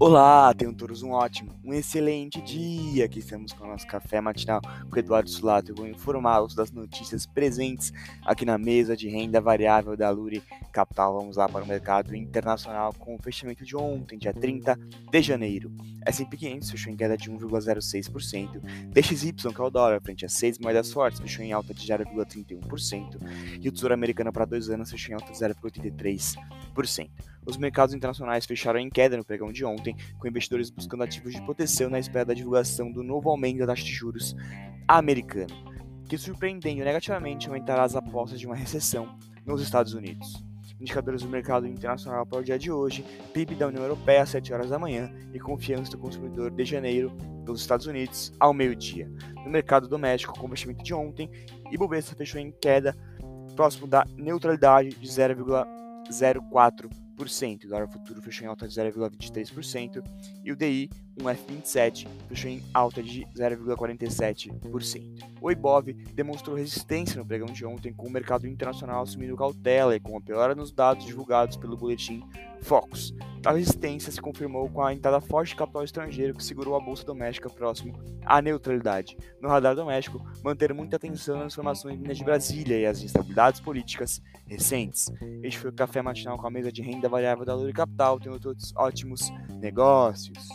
Olá, tenham todos um excelente dia. Aqui estamos com o nosso Café Matinal com o Eduardo Sulato. Eu vou informá-los das notícias presentes aqui na mesa de renda variável da Allure Capital. Vamos lá para o mercado internacional com o fechamento de ontem, dia 30 de janeiro. S&P 500 fechou em queda de 1,06%. DXY, que é o dólar, frente a 6 moedas fortes, fechou em alta de 0,31%. E o Tesouro Americano para 2 anos fechou em alta de 0,83%. Os mercados internacionais fecharam em queda no pregão de ontem, com investidores buscando ativos de proteção na espera da divulgação do novo aumento da taxa de juros americana, que surpreendendo negativamente aumentará as apostas de uma recessão nos Estados Unidos. Indicadores do mercado internacional para o dia de hoje: PIB da União Europeia às 7 horas da manhã e confiança do consumidor de janeiro dos Estados Unidos ao meio-dia. No mercado doméstico, com o fechamento de ontem, Ibovespa fechou em queda próximo da neutralidade de 0,04%. O Dólar Futuro fechou em alta de 0,23% e o DI, F27, fechou em alta de 0,47%. O Ibov demonstrou resistência no pregão de ontem, com o mercado internacional assumindo cautela e com a piora nos dados divulgados pelo boletim Focus. A resistência se confirmou com a entrada forte de capital estrangeiro, que segurou a bolsa doméstica próximo à neutralidade. No radar doméstico, manter muita atenção nas informações vindas de Brasília e as instabilidades políticas recentes. Este foi o Café Matinal com a mesa de renda variável da Allure Capital. Tenham todos ótimos negócios.